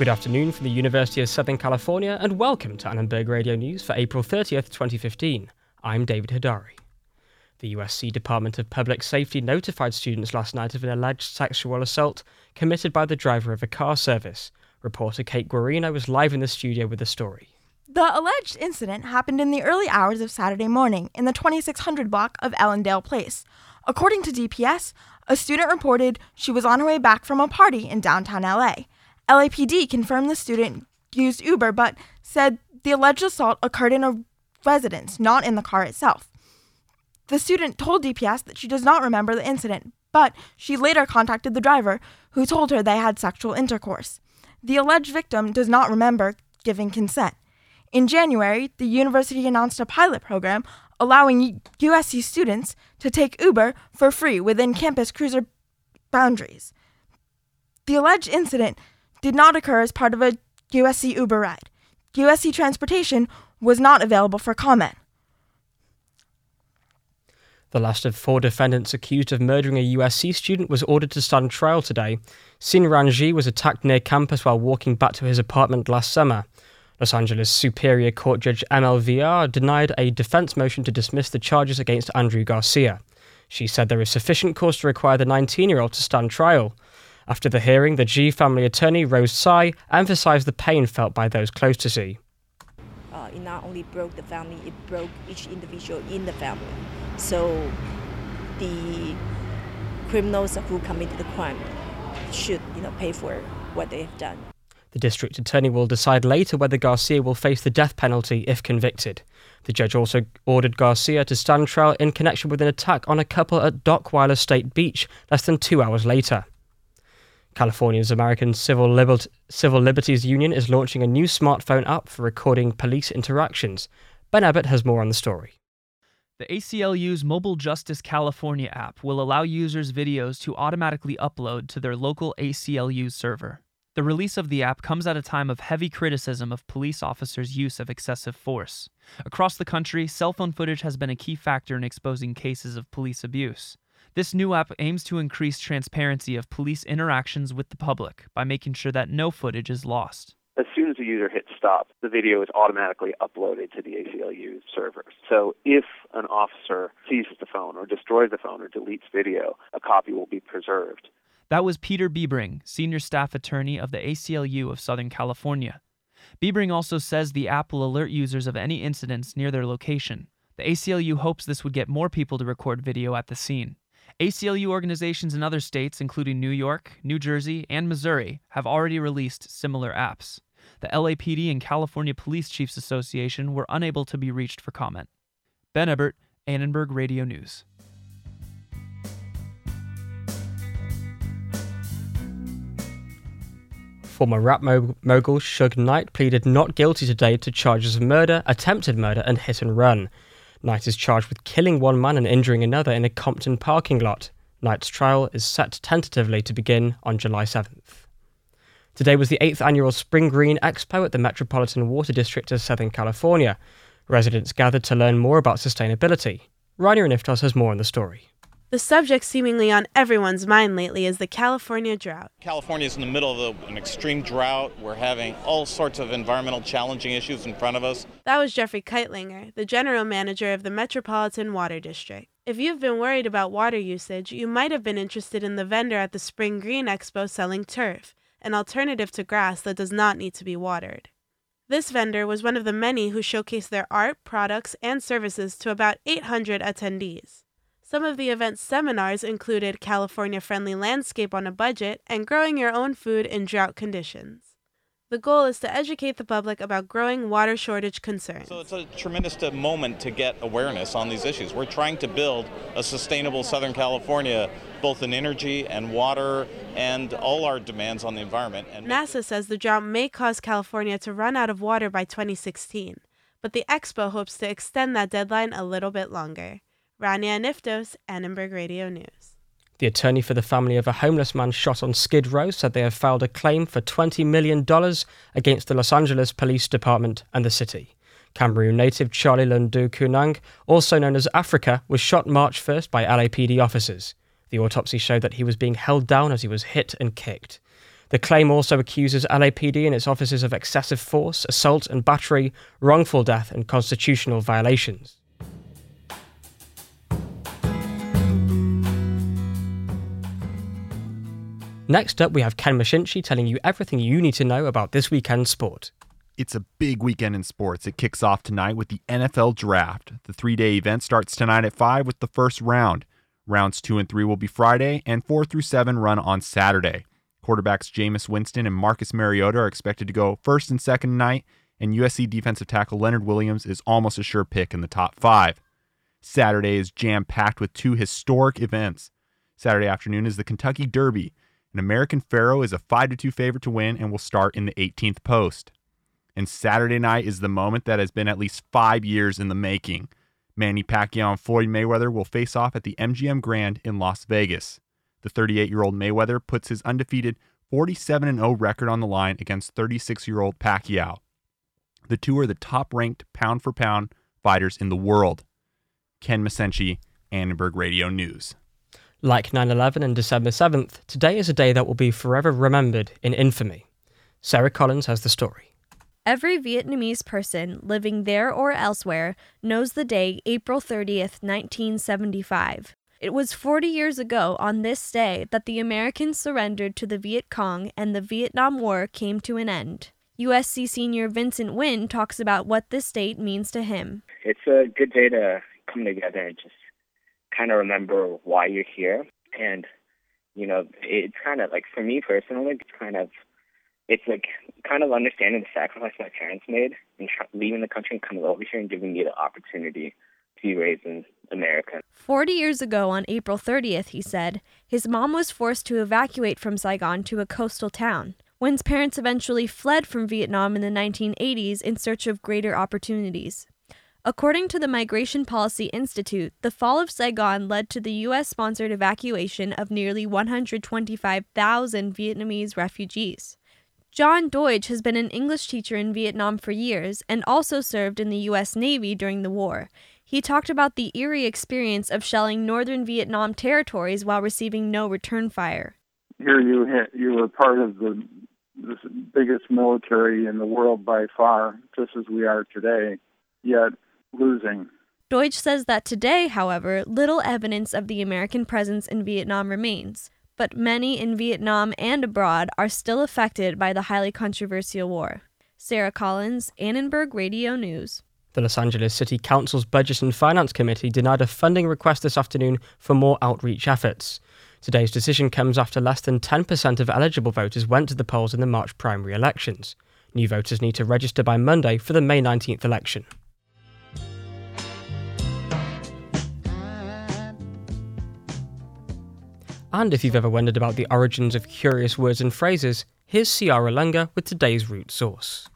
Good afternoon from the University of Southern California and welcome to Annenberg Radio News for April 30th, 2015. I'm David Hodari. The USC Department of Public Safety notified students last night of an alleged sexual assault committed by the driver of a car service. Reporter Kate Guarino was live in the studio with the story. The alleged incident happened in the early hours of Saturday morning in the 2600 block of Ellendale Place. According to DPS, a student reported she was on her way back from a party in downtown LA. LAPD confirmed the student used Uber but said the alleged assault occurred in a residence, not in the car itself. The student told DPS that she does not remember the incident, but she later contacted the driver, who told her they had sexual intercourse. The alleged victim does not remember giving consent. In January, the university announced a pilot program allowing USC students to take Uber for free within campus cruiser boundaries. The alleged incident did not occur as part of a USC Uber ride. USC transportation was not available for comment. The last of four defendants accused of murdering a USC student was ordered to stand trial today. Xinran Ji was attacked near campus while walking back to his apartment last summer. Los Angeles Superior Court Judge MLVR denied a defense motion to dismiss the charges against Andrew Garcia. She said there is sufficient cause to require the 19-year-old to stand trial. After the hearing, the Ji family attorney, Rose Tsai, emphasized the pain felt by those close to Ji. It not only broke the family, it broke each individual in the family. So the criminals who committed the crime should, pay for what they have done. The district attorney will decide later whether Garcia will face the death penalty if convicted. The judge also ordered Garcia to stand trial in connection with an attack on a couple at Dockweiler State Beach less than 2 hours later. California's American Civil Liberties Union is launching a new smartphone app for recording police interactions. Ben Ebert has more on the story. The ACLU's Mobile Justice California app will allow users' videos to automatically upload to their local ACLU server. The release of the app comes at a time of heavy criticism of police officers' use of excessive force. Across the country, cell phone footage has been a key factor in exposing cases of police abuse. This new app aims to increase transparency of police interactions with the public by making sure that no footage is lost. As soon as a user hits stop, the video is automatically uploaded to the ACLU server. So if an officer seizes the phone or destroys the phone or deletes video, a copy will be preserved. That was Peter Bibring, senior staff attorney of the ACLU of Southern California. Bibring also says the app will alert users of any incidents near their location. The ACLU hopes this would get more people to record video at the scene. ACLU organizations in other states, including New York, New Jersey, and Missouri, have already released similar apps. The LAPD and California Police Chiefs Association were unable to be reached for comment. Ben Ebert, Annenberg Radio News. Former rap mogul Suge Knight pleaded not guilty today to charges of murder, attempted murder and hit and run. Knight is charged with killing one man and injuring another in a Compton parking lot. Knight's trial is set tentatively to begin on July 7th. Today was the 8th annual Spring Green Expo at the Metropolitan Water District of Southern California. Residents gathered to learn more about sustainability. Rania Aniftos has more on the story. The subject seemingly on everyone's mind lately is the California drought. California is in the middle of an extreme drought. We're having all sorts of environmental challenging issues in front of us. That was Jeffrey Keitlinger, the general manager of the Metropolitan Water District. If you've been worried about water usage, you might have been interested in the vendor at the Spring Green Expo selling turf, an alternative to grass that does not need to be watered. This vendor was one of the many who showcased their art, products, and services to about 800 attendees. Some of the event's seminars included California-friendly landscape on a budget and growing your own food in drought conditions. The goal is to educate the public about growing water shortage concerns. So it's a tremendous moment to get awareness on these issues. We're trying to build a sustainable Southern California, both in energy and water and all our demands on the environment. And NASA says the drought may cause California to run out of water by 2016, but the expo hopes to extend that deadline a little bit longer. Rania Aniftos, Annenberg Radio News. The attorney for the family of a homeless man shot on Skid Row said they have filed a claim for $20 million against the Los Angeles Police Department and the city. Cameroon native Charlie Lundu Kunang, also known as Africa, was shot March 1st by LAPD officers. The autopsy showed that he was being held down as he was hit and kicked. The claim also accuses LAPD and its officers of excessive force, assault and battery, wrongful death and constitutional violations. Next up, we have Ken Masenchi telling you everything you need to know about this weekend's sport. It's a big weekend in sports. It kicks off tonight with the NFL Draft. The three-day event starts tonight at 5 with the first round. Rounds 2 and 3 will be Friday, and 4 through 7 run on Saturday. Quarterbacks Jameis Winston and Marcus Mariota are expected to go first and second tonight, and USC defensive tackle Leonard Williams is almost a sure pick in the top 5. Saturday is jam-packed with two historic events. Saturday afternoon is the Kentucky Derby. An American Pharaoh is a 5-2 favorite to win and will start in the 18th post. And Saturday night is the moment that has been at least 5 years in the making. Manny Pacquiao and Floyd Mayweather will face off at the MGM Grand in Las Vegas. The 38-year-old Mayweather puts his undefeated 47-0 record on the line against 36-year-old Pacquiao. The two are the top-ranked pound-for-pound fighters in the world. Ken Masenchi, Annenberg Radio News. Like 9/11 and December 7th, today is a day that will be forever remembered in infamy. Sarah Collins has the story. Every Vietnamese person living there or elsewhere knows the day April 30th, 1975. It was 40 years ago on this day that the Americans surrendered to the Viet Cong and the Vietnam War came to an end. USC senior Vincent Nguyen talks about what this date means to him. It's a good day to come together and just kind of remember why you're here. And, you know, it's kind of like, for me personally, it's like understanding the sacrifice my parents made in leaving the country and coming over here and giving me the opportunity to be raised in America. 40 years ago on April 30th, he said, his mom was forced to evacuate from Saigon to a coastal town. Nguyen's parents eventually fled from Vietnam in the 1980s in search of greater opportunities. According to the Migration Policy Institute, the fall of Saigon led to the U.S.-sponsored evacuation of nearly 125,000 Vietnamese refugees. John Deutsch has been an English teacher in Vietnam for years and also served in the U.S. Navy during the war. He talked about the eerie experience of shelling northern Vietnam territories while receiving no return fire. Here you were part of the biggest military in the world by far, just as we are today, yet losing. Deutsch says that today, however, little evidence of the American presence in Vietnam remains, but many in Vietnam and abroad are still affected by the highly controversial war. Sarah Collins, Annenberg Radio News. The Los Angeles City Council's Budget and Finance Committee denied a funding request this afternoon for more outreach efforts. Today's decision comes after less than 10% of eligible voters went to the polls in the March primary elections. New voters need to register by Monday for the May 19th election. And if you've ever wondered about the origins of curious words and phrases, here's Ciara Lunga with today's Root Source.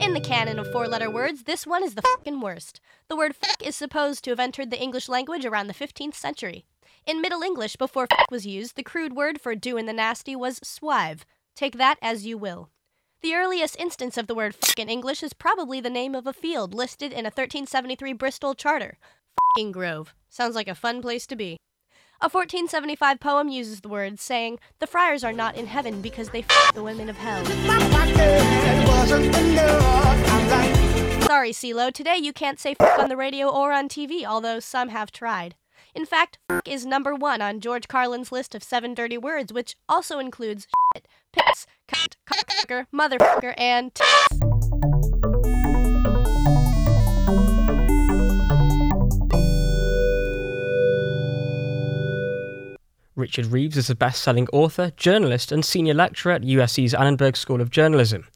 In the canon of four-letter words, this one is the f***ing worst. The word f*** is supposed to have entered the English language around the 15th century. In Middle English, before f*** was used, the crude word for doing the nasty was swive. Take that as you will. The earliest instance of the word f*** in English is probably the name of a field listed in a 1373 Bristol charter. F***ing Grove. Sounds like a fun place to be. A 1475 poem uses the word, saying, "The friars are not in heaven because they f*** the women of hell." Sorry, CeeLo, today you can't say f*** on the radio or on TV, although some have tried. In fact, f*** is number 1 on George Carlin's list of 7 dirty words, which also includes shit, piss, cunt, cocksucker, motherfucker, and tits. Richard Reeves is a best-selling author, journalist, and senior lecturer at USC's Annenberg School of Journalism.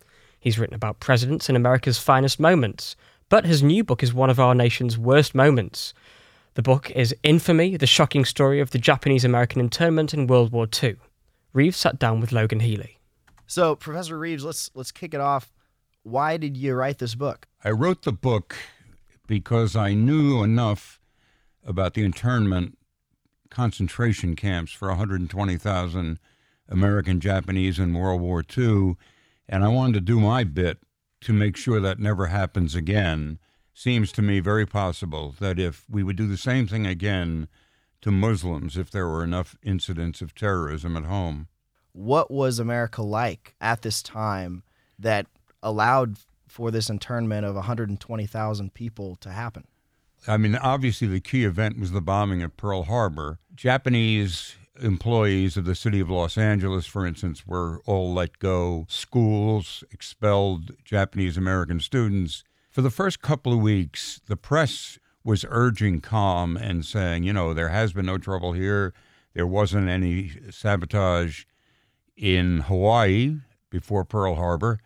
He's written about presidents in America's finest moments, but his new book is one of our nation's worst moments. The book is Infamy, the shocking story of the Japanese-American internment in World War II. Reeves sat down with Logan Healy. So, Professor Reeves, let's kick it off. Why did you write this book? I wrote the book because I knew enough about the internment concentration camps for 120,000 American Japanese in World War II, and I wanted to do my bit to make sure that never happens again. seems to me very possible that if we would do the same thing again to Muslims, if there were enough incidents of terrorism at home. What was America like at this time that allowed for this internment of 120,000 people to happen? I mean, obviously the key event was the bombing of Pearl Harbor. Japanese employees of the city of Los Angeles, for instance, were all let go. Schools expelled Japanese American students. For the first couple of weeks, the press was urging calm and saying, you know, there has been no trouble here. There wasn't any sabotage in Hawaii before Pearl Harbor,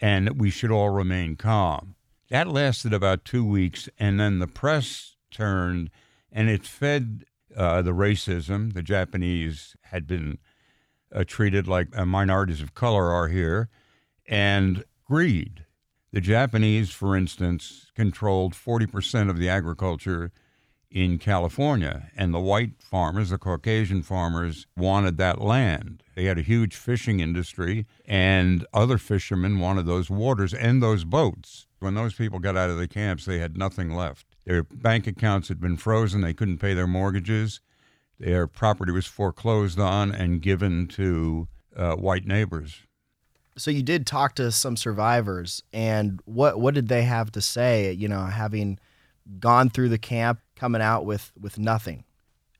and we should all remain calm. That lasted about 2 weeks, and then the press turned, and it fed the racism. The Japanese had been treated like minorities of color are here, and greed. The Japanese, for instance, controlled 40% of the agriculture in California, and the white farmers, the Caucasian farmers, wanted that land. They had a huge fishing industry, and other fishermen wanted those waters and those boats. When those people got out of the camps, they had nothing left. Their bank accounts had been frozen. They couldn't pay their mortgages. Their property was foreclosed on and given to white neighbors. So you did talk to some survivors, and what did they have to say, you know, having gone through the camp, coming out with nothing?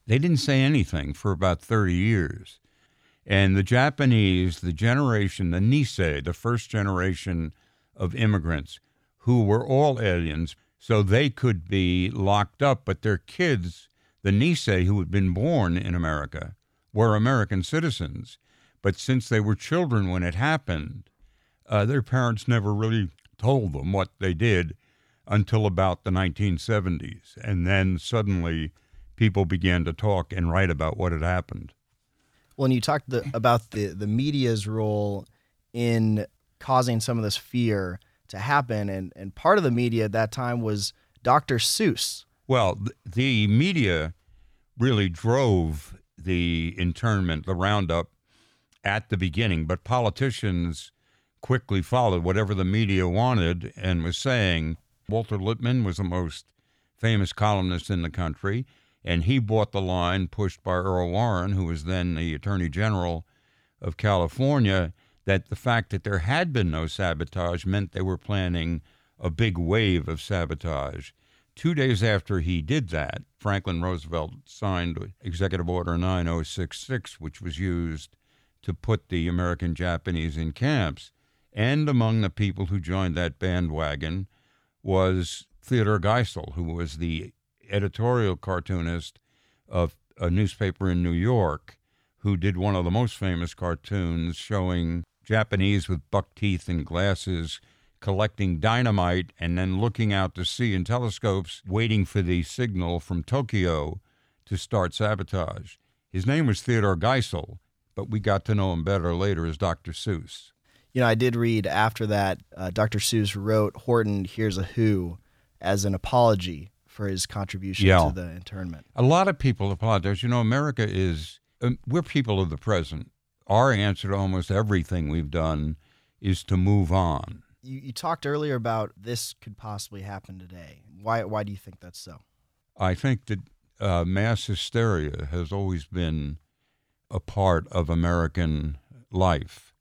They didn't say anything for about 30 years. And the Japanese, the generation, the Nisei, the first generation of immigrants, who were all aliens, so they could be locked up, but their kids, the Nisei who had been born in America, were American citizens. But since they were children when it happened, their parents never really told them what they did until about the 1970s. And then suddenly people began to talk and write about what had happened. Well, and you talked about the media's role in causing some of this fear to happen, and part of the media at that time was Dr. Seuss. Well, the media really drove the internment, the roundup, at the beginning, but politicians quickly followed whatever the media wanted and was saying. Walter Lippmann was the most famous columnist in the country, and he bought the line pushed by Earl Warren, who was then the Attorney General of California, that the fact that there had been no sabotage meant they were planning a big wave of sabotage. 2 days after he did that, Franklin Roosevelt signed Executive Order 9066, which was used to put the American Japanese in camps. And among the people who joined that bandwagon was Theodore Geisel, who was the editorial cartoonist of a newspaper in New York, who did one of the most famous cartoons showing Japanese with buck teeth and glasses collecting dynamite and then looking out to sea in telescopes, waiting for the signal from Tokyo to start sabotage. His name was Theodore Geisel, but we got to know him better later as Dr. Seuss. You know, I did read after that, Dr. Seuss wrote Horton Hears a Who as an apology for his contribution to the internment. A lot of people apologize. You know, America is, we're people of the present. Our answer to almost everything we've done is to move on. You talked earlier about this could possibly happen today. Why do you think that's so? I think that mass hysteria has always been a part of American life.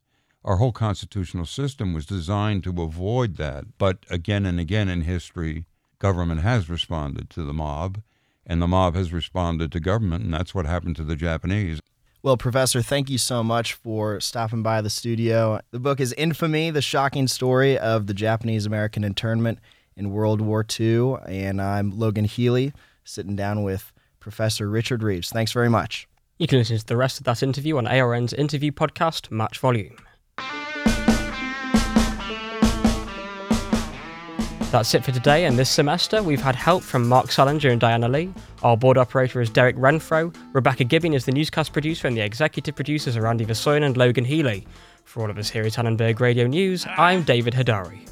Our whole constitutional system was designed to avoid that. But again and again in history, government has responded to the mob, and the mob has responded to government, and that's what happened to the Japanese. Well, Professor, thank you so much for stopping by the studio. The book is Infamy, The Shocking Story of the Japanese-American Internment in World War II, and I'm Logan Healy, sitting down with Professor Richard Reeves. Thanks very much. You can listen to the rest of that interview on ARN's interview podcast, Match Volume. That's it for today, and this semester we've had help from Mark Salinger and Diana Lee. Our board operator is Derek Renfro. Rebecca Gibbing is the newscast producer, and the executive producers are Andy Vassoyan and Logan Healy. For all of us here at Annenberg Radio News, I'm David Hodari.